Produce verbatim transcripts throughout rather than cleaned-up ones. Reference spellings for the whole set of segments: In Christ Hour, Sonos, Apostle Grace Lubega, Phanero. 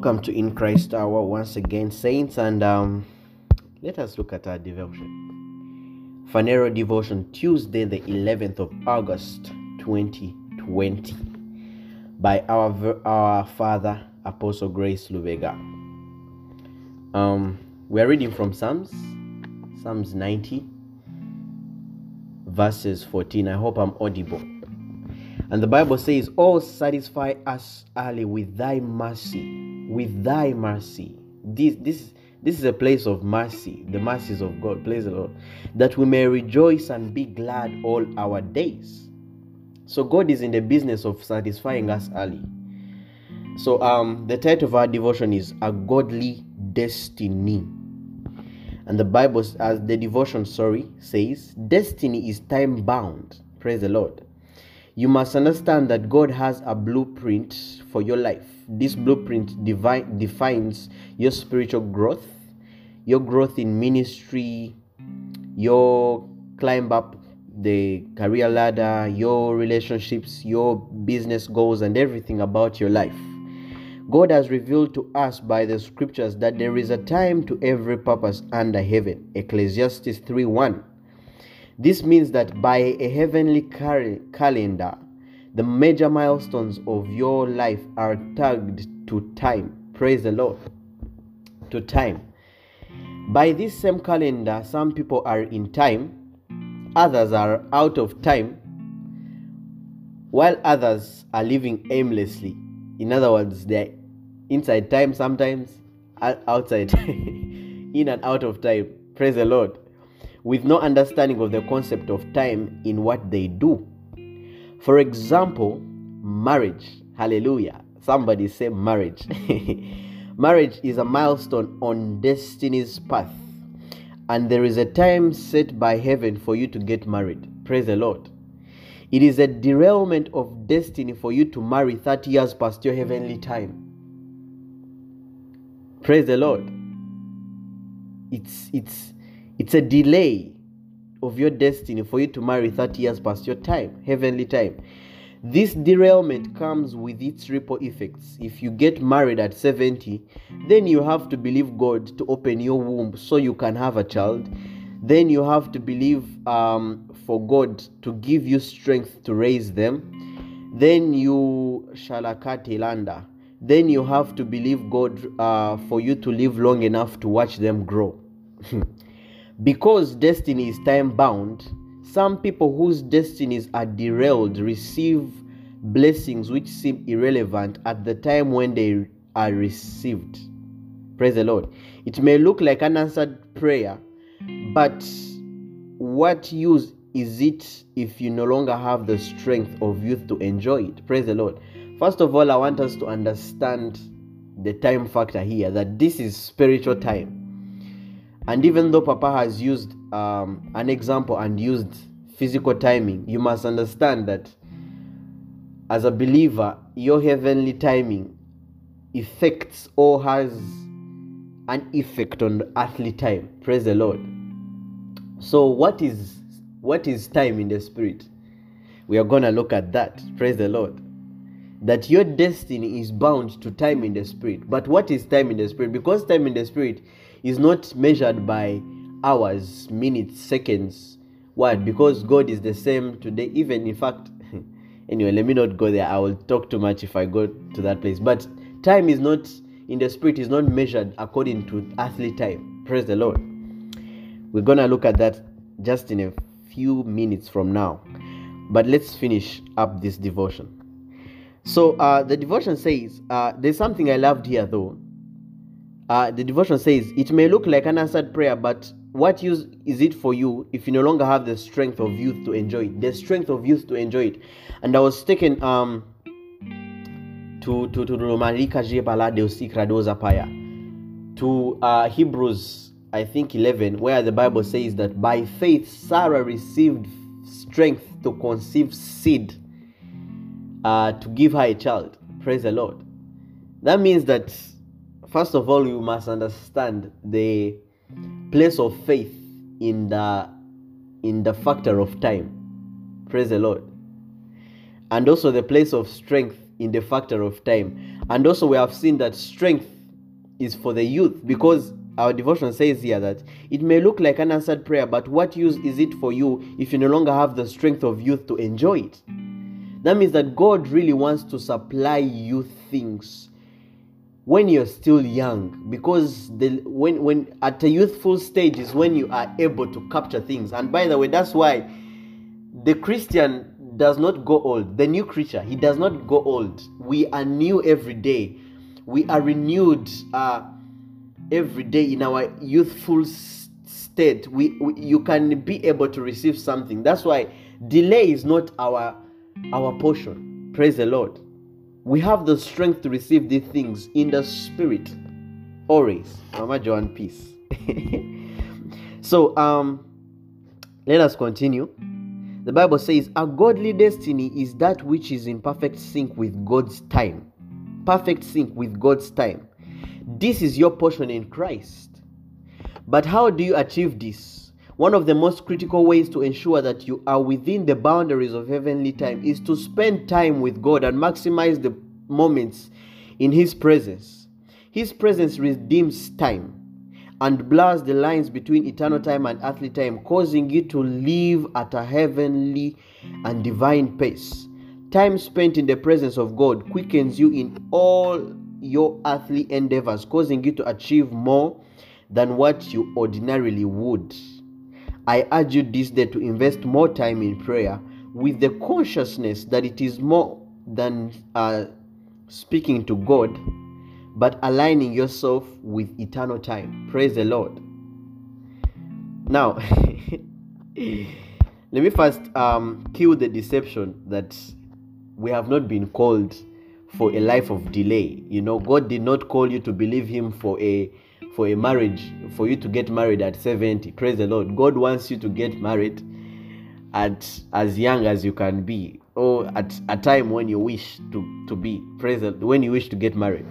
Welcome to In Christ Hour once again, saints, and um, let us look at our devotion. Phanero devotion, Tuesday, the eleventh of August, twenty twenty, by our our Father Apostle Grace Lubega. Um, we are reading from Psalms, Psalms ninety, verses fourteen. I hope I'm audible. And the Bible says, "Oh, satisfy us early with thy mercy, with thy mercy." This, this, this is a place of mercy, the mercies of God, praise the Lord, that we may rejoice and be glad all our days. So God is in the business of satisfying us early. So um, the title of our devotion is A Godly Destiny. And the Bible, as the devotion, sorry, says, destiny is time bound, praise the Lord. You must understand that God has a blueprint for your life. This blueprint devi- defines your spiritual growth, your growth in ministry, your climb up the career ladder, your relationships, your business goals, and everything about your life. God has revealed to us by the scriptures that there is a time to every purpose under heaven. Ecclesiastes three one. This means that by a heavenly cal- calendar, the major milestones of your life are tagged to time. Praise the Lord. To time. By this same calendar, some people are in time, others are out of time, while others are living aimlessly. In other words, they're inside time sometimes, outside, in and out of time. Praise the Lord. With no understanding of the concept of time in what they do. For example, marriage. Hallelujah. Somebody say marriage. Marriage is a milestone on destiny's path. And there is a time set by heaven for you to get married. Praise the Lord. It is a derailment of destiny for you to marry thirty years past your heavenly time. Praise the Lord. It's, it's, It's a delay of your destiny for you to marry thirty years past your time, heavenly time. This derailment comes with its ripple effects. If you get married at seventy, then you have to believe God to open your womb so you can have a child. Then you have to believe um, for God to give you strength to raise them. Then you shalakati landa. Then you have to believe God uh, for you to live long enough to watch them grow. Because destiny is time-bound, some people whose destinies are derailed receive blessings which seem irrelevant at the time when they are received. Praise the Lord. It may look like an answered prayer, but what use is it if you no longer have the strength of youth to enjoy it? Praise the Lord. First of all, I want us to understand the time factor here, that this is spiritual time. And even though Papa has used um, an example and used physical timing, you must understand that as a believer, your heavenly timing affects or has an effect on earthly time. Praise the Lord. So what is what is time in the spirit? We are going to look at that. Praise the Lord. That your destiny is bound to time in the spirit. But what is time in the spirit? Because time in the spirit is not measured by hours, minutes, seconds. Why? Because God is the same today. Even in fact, anyway, let me not go there. I will talk too much if I go to that place. But time is not, in the spirit, is not measured according to earthly time. Praise the Lord. We're going to look at that just in a few minutes from now. But let's finish up this devotion. So uh, the devotion says, uh, there's something I loved here though. Uh, the devotion says, it may look like an answered prayer, but what use is it for you if you no longer have the strength of youth to enjoy it? The strength of youth to enjoy it. And I was taken um, to to to to uh, Hebrews, I think eleven, where the Bible says that by faith Sarah received strength to conceive seed uh, to give her a child. Praise the Lord. That means that first of all, you must understand the place of faith in the in the factor of time. Praise the Lord. And also the place of strength in the factor of time. And also we have seen that strength is for the youth, because our devotion says here that it may look like an answered prayer, but what use is it for you if you no longer have the strength of youth to enjoy it? That means that God really wants to supply you things when you're still young, because the when when at a youthful stage is when you are able to capture things. And by the way, that's why the Christian does not go old. The new creature, he does not go old. We are new every day. We are renewed uh, every day in our youthful state. We, we you can be able to receive something. That's why delay is not our our portion. Praise the Lord. We have the strength to receive these things in the spirit. Always, Mama Joan, peace. so um, let us continue. The Bible says, a godly destiny is that which is in perfect sync with God's time. Perfect sync with God's time. This is your portion in Christ. But how do you achieve this? One of the most critical ways to ensure that you are within the boundaries of heavenly time is to spend time with God and maximize the moments in His presence. His presence redeems time and blurs the lines between eternal time and earthly time, causing you to live at a heavenly and divine pace. Time spent in the presence of God quickens you in all your earthly endeavors, causing you to achieve more than what you ordinarily would. I urge you this day to invest more time in prayer with the consciousness that it is more than uh, speaking to God, but aligning yourself with eternal time. Praise the Lord. Now, let me first um, kill the deception that we have not been called for a life of delay. You know, God did not call you to believe Him for a for a marriage, for you to get married at seventy. Praise the Lord. God wants you to get married at as young as you can be, or at a time when you wish to, to be. Praise the Lord. When you wish to get married.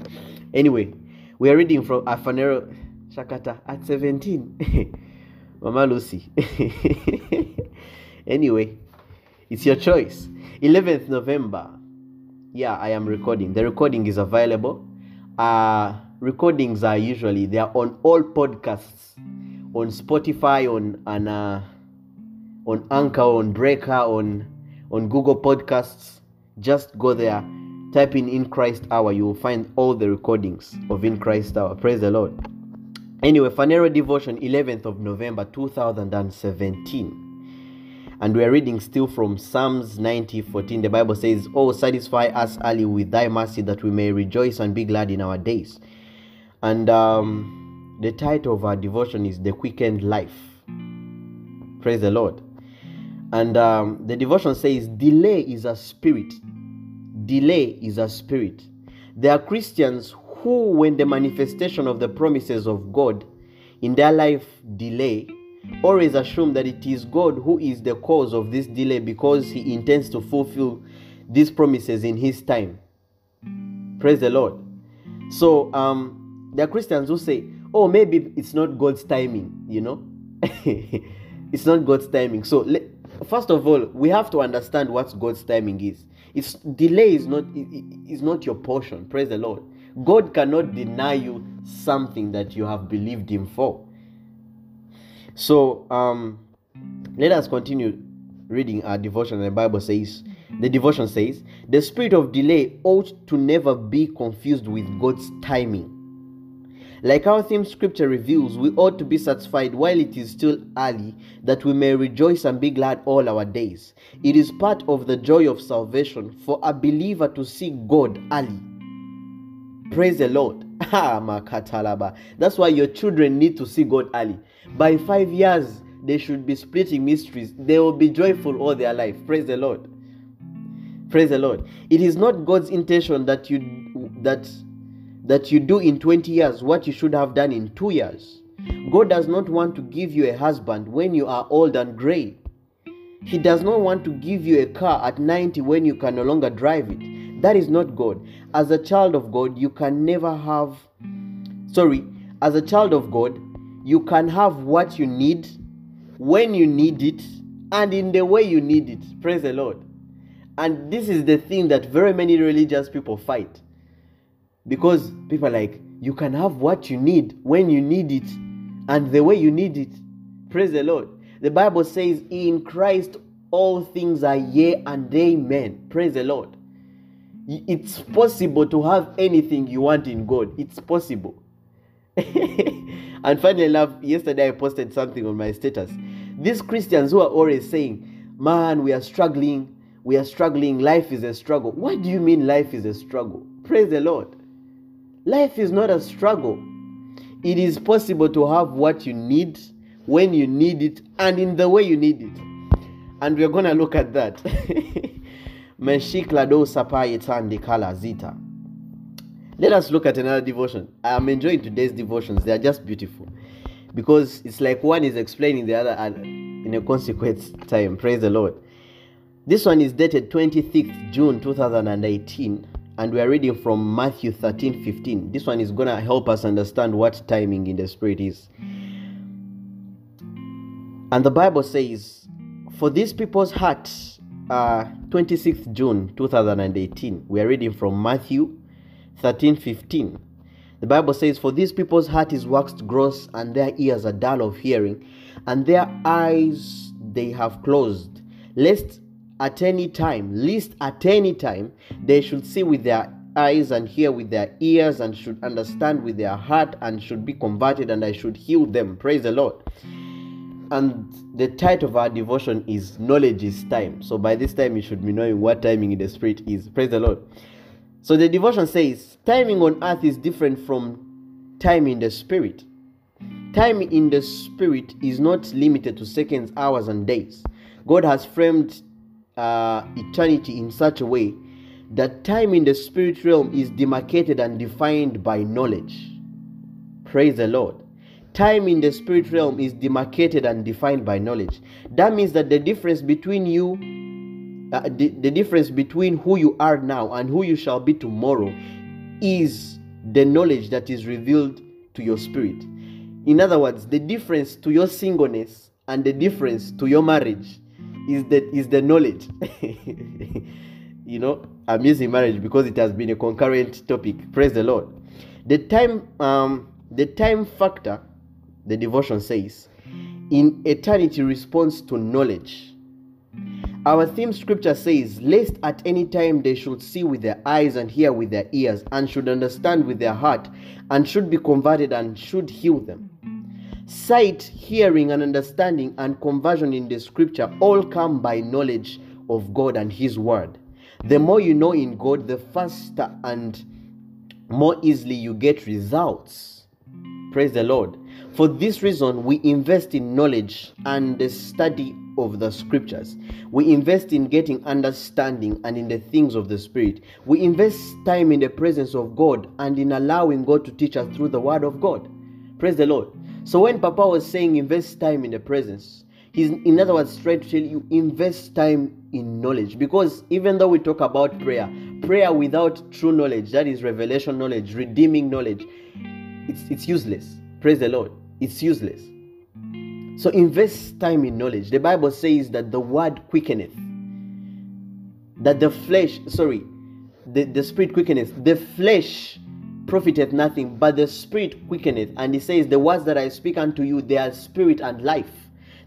Anyway, we are reading from Phanero Shakata at seventeen. Mama Lucy. Anyway, it's your choice. eleventh of November. Yeah, I am recording. The recording is available. Uh, recordings are usually, they are on all podcasts. On Spotify, on, on, uh, on Anchor, on Breaker, on, on Google Podcasts. Just go there. Type in In Christ Hour. You will find all the recordings of In Christ Hour. Praise the Lord. Anyway, Phanero Devotion, eleventh of November, two thousand seventeen. And we are reading still from Psalms ninety fourteen. The Bible says, "Oh, satisfy us early with thy mercy, that we may rejoice and be glad in our days." And um, the title of our devotion is The Quickened Life. Praise the Lord. And um, the devotion says, delay is a spirit. Delay is a spirit. There are Christians who, when the manifestation of the promises of God in their life delay, always assume that it is God who is the cause of this delay, because He intends to fulfill these promises in His time. Praise the Lord. So um, there are Christians who say, "Oh, maybe it's not God's timing," you know. It's not God's timing. So let, first of all, we have to understand what God's timing is. It's delay is not is not your portion. Praise the Lord. God cannot deny you something that you have believed Him for. So um, let us continue reading our devotion. The Bible says, the devotion says, the spirit of delay ought to never be confused with God's timing. Like our theme scripture reveals, we ought to be satisfied while it is still early, that we may rejoice and be glad all our days. It is part of the joy of salvation for a believer to see God early. Praise the Lord. That's why your children need to see God early. By five years, they should be splitting mysteries. They will be joyful all their life. Praise the Lord. Praise the Lord. It is not God's intention that you that that you do in twenty years what you should have done in two years. God does not want to give you a husband when you are old and gray. He does not want to give you a car at ninety when you can no longer drive it. That is not God. As a child of God, you can never have... Sorry, as a child of God, you can have what you need, when you need it, and in the way you need it. Praise the Lord. And this is the thing that very many religious people fight. Because people are like, you can have what you need when you need it and the way you need it. Praise the Lord. The Bible says, in Christ all things are yea and amen. Praise the Lord. It's possible to have anything you want in God. It's possible. And finally, enough, yesterday I posted something on my status. These Christians who are always saying, man, we are struggling. We are struggling. Life is a struggle. What do you mean life is a struggle? Praise the Lord. Life is not a struggle. It is possible to have what you need, when you need it, and in the way you need it. And we're going to look at that. Let us look at another devotion. I'm enjoying today's devotions. They are just beautiful. Because it's like one is explaining the other in a consequence time. Praise the Lord. This one is dated twenty-sixth of June twenty eighteen. And we are reading from Matthew thirteen fifteen. This one is going to help us understand what timing in the Spirit is. And the Bible says, for these people's hearts, uh, twenty-sixth of June twenty eighteen. We are reading from Matthew thirteen fifteen. The Bible says, for these people's heart is waxed gross, and their ears are dull of hearing, and their eyes they have closed, lest at any time, lest at any time, they should see with their eyes and hear with their ears and should understand with their heart and should be converted, and I should heal them. Praise the Lord. And the title of our devotion is Knowledge is Time. So by this time, you should be knowing what timing in the Spirit is. Praise the Lord. So the devotion says, timing on earth is different from time in the Spirit. Time in the Spirit is not limited to seconds, hours, and days. God has framed uh, eternity in such a way that time in the Spirit realm is demarcated and defined by knowledge. Praise the Lord. Time in the Spirit realm is demarcated and defined by knowledge. That means that the difference between you Uh, the, the difference between who you are now and who you shall be tomorrow is the knowledge that is revealed to your spirit. In other words, the difference to your singleness and the difference to your marriage is the, is the knowledge. You know, I'm using marriage because it has been a concurrent topic. Praise the Lord. The time, um, the time factor, the devotion says, in eternity responds to knowledge. Our theme scripture says, lest at any time they should see with their eyes and hear with their ears and should understand with their heart and should be converted and should heal them. Sight, hearing and understanding and conversion in the scripture all come by knowledge of God and his word. The more you know in God, the faster and more easily you get results. Praise the Lord. For this reason, we invest in knowledge and the study of the scriptures. We invest in getting understanding and in the things of the Spirit. We invest time in the presence of God and in allowing God to teach us through the word of God. Praise the Lord. So when Papa was saying invest time in the presence, he's in other words trying to tell you invest time in knowledge. Because even though we talk about prayer, prayer without true knowledge, that is revelation knowledge, redeeming knowledge, it's, it's useless. Praise the Lord. It's useless. So invest time in knowledge. The Bible says that the word quickeneth. That the flesh, sorry, the, the spirit quickeneth. The flesh profiteth nothing, but the spirit quickeneth. And he says, the words that I speak unto you, they are spirit and life.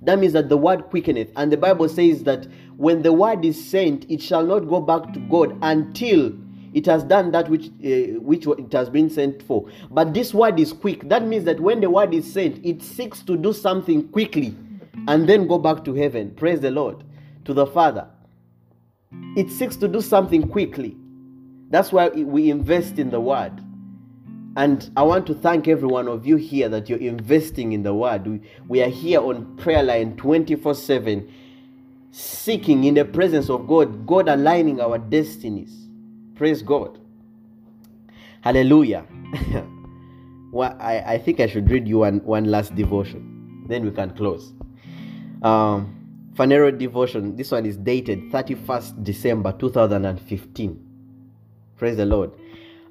That means that the word quickeneth. And the Bible says that when the word is sent, it shall not go back to God until it has done that which uh, which it has been sent for. But this word is quick. That means that when the word is sent, it seeks to do something quickly and then go back to heaven. Praise the Lord. To the Father. It seeks to do something quickly. That's why we invest in the word. And I want to thank every one of you here that you're investing in the word. We, we are here on prayer line twenty-four seven, seeking in the presence of God, God aligning our destinies. Praise God. Hallelujah. Well, I, I think I should read you one, one last devotion. Then we can close. Um, Phanero devotion. This one is dated thirty-first of December twenty fifteen. Praise the Lord.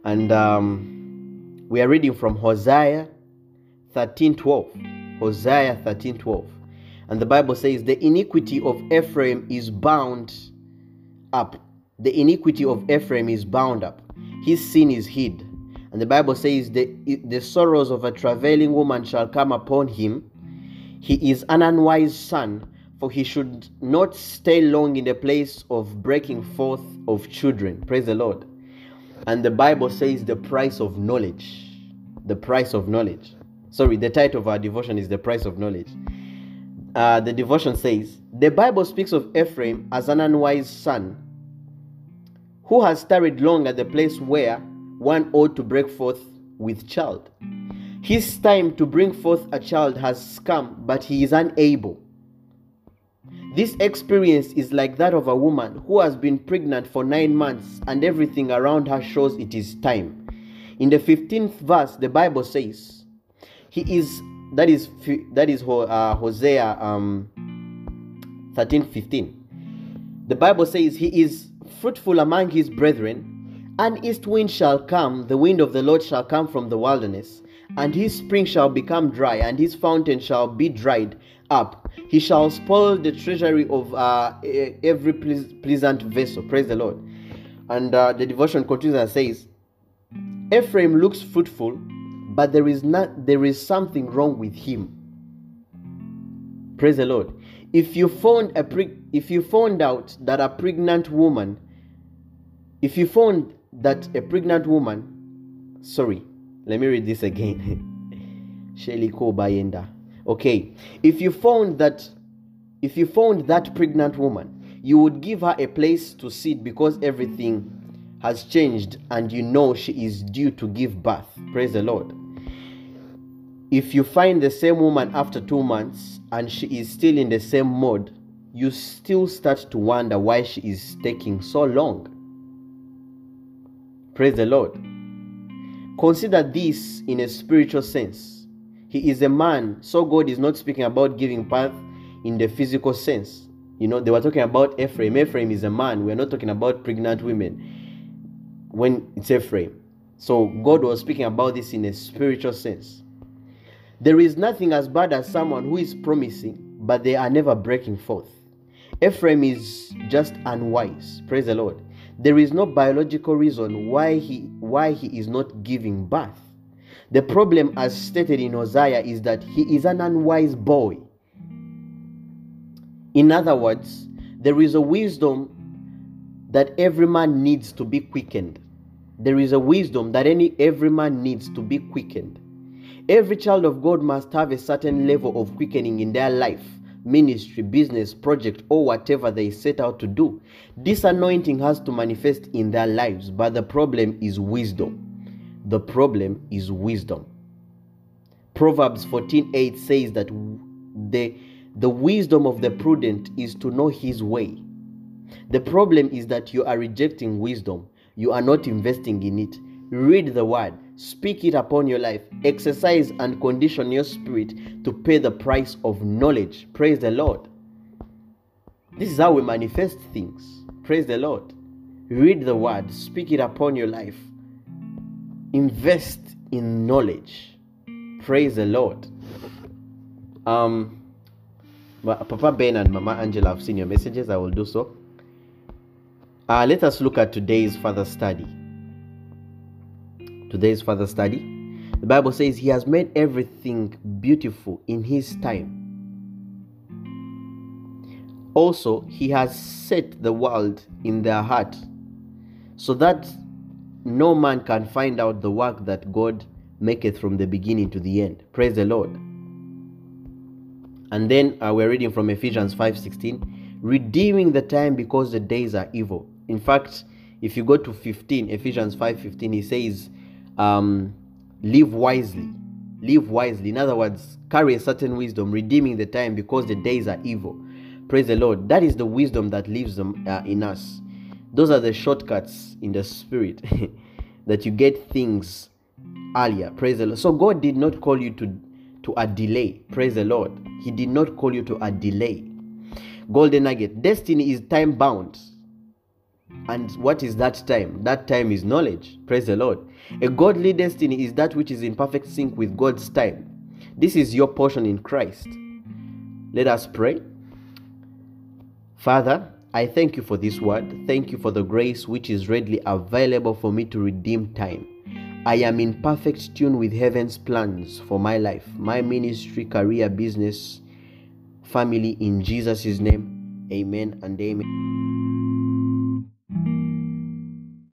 And um, we are reading from Hosea thirteen twelve. Hosea thirteen twelve. And the Bible says, the iniquity of Ephraim is bound up The iniquity of Ephraim is bound up, his sin is hid. And the Bible says, the, the sorrows of a travailing woman shall come upon him. He is an unwise son, for he should not stay long in the place of breaking forth of children. Praise the Lord. And the Bible says the price of knowledge. The price of knowledge. Sorry, the title of our devotion is The Price of Knowledge. Uh, the devotion says, the Bible speaks of Ephraim as an unwise son who has tarried long at the place where one ought to break forth with child. His time to bring forth a child has come, but he is unable. This experience is like that of a woman who has been pregnant for nine months and everything around her shows it is time. In the fifteenth verse, the Bible says, he is, that is, that is uh, Hosea um, thirteen fifteen. The Bible says, he is fruitful among his brethren. An east wind shall come, the wind of the Lord shall come from the wilderness, and his spring shall become dry, and his fountain shall be dried up. He shall spoil the treasury of uh, every pleasant vessel. Praise the Lord. And uh, the devotion continues and says, Ephraim looks fruitful, but there is not, there is something wrong with him. Praise the Lord. If you found a pre- if you found out that a pregnant woman, if you found that a pregnant woman, sorry, let me read this again. Shelly Kobayenda. Okay, if you found that, if you found that pregnant woman, you would give her a place to sit because everything has changed, and you know she is due to give birth. Praise the Lord. If you find the same woman after two months and she is still in the same mode, you still start to wonder why she is taking so long. Praise the Lord. Consider this in a spiritual sense. He is a man, so God is not speaking about giving birth in the physical sense. You know, they were talking about Ephraim. Ephraim is a man. We are not talking about pregnant women when it's Ephraim. So God was speaking about this in a spiritual sense. There is nothing as bad as someone who is promising, but they are never breaking forth. Ephraim is just unwise. Praise the Lord. There is no biological reason why he why he is not giving birth. The problem, as stated in Hosea, is that he is an unwise boy. In other words, there is a wisdom that every man needs to be quickened. There is a wisdom that any every man needs to be quickened. Every child of God must have a certain level of quickening in their life, ministry, business, project, or whatever they set out to do. This anointing has to manifest in their lives, but the problem is wisdom. The problem is wisdom. Proverbs fourteen eight says that the, the wisdom of the prudent is to know his way. The problem is that you are rejecting wisdom. You are not investing in it. Read the word. Speak it upon your life. Exercise and condition your spirit to pay the price of knowledge. Praise the Lord. This is how we manifest things. Praise the Lord. Read the word. Speak it upon your life. Invest in knowledge. Praise the Lord. Um, Papa Ben and Mama Angela have seen your messages. I will do so. Uh, let us look at today's further study. Today's further study, the Bible says he has made everything beautiful in his time. Also, he has set the world in their heart so that no man can find out the work that God maketh from the beginning to the end. Praise the Lord. And then uh, we're reading from Ephesians five sixteen, redeeming the time because the days are evil. In fact, if you go to fifteen, Ephesians five fifteen, he says, Um, live wisely, live wisely. In other words, carry a certain wisdom, redeeming the time because the days are evil. Praise the Lord. That is the wisdom that lives them, uh, in us. Those are the shortcuts in the spirit that you get things earlier. Praise the Lord. So God did not call you to, to a delay. Praise the Lord. He did not call you to a delay. Golden nugget. Destiny is time bound. And what is that time? That time is knowledge. Praise the Lord. A godly destiny is that which is in perfect sync with God's time. This is your portion in Christ. Let us pray. Father, I thank you for this word. Thank you for the grace which is readily available for me to redeem time. I am in perfect tune with heaven's plans for my life, my ministry, career, business, family, in Jesus' name. Amen and amen.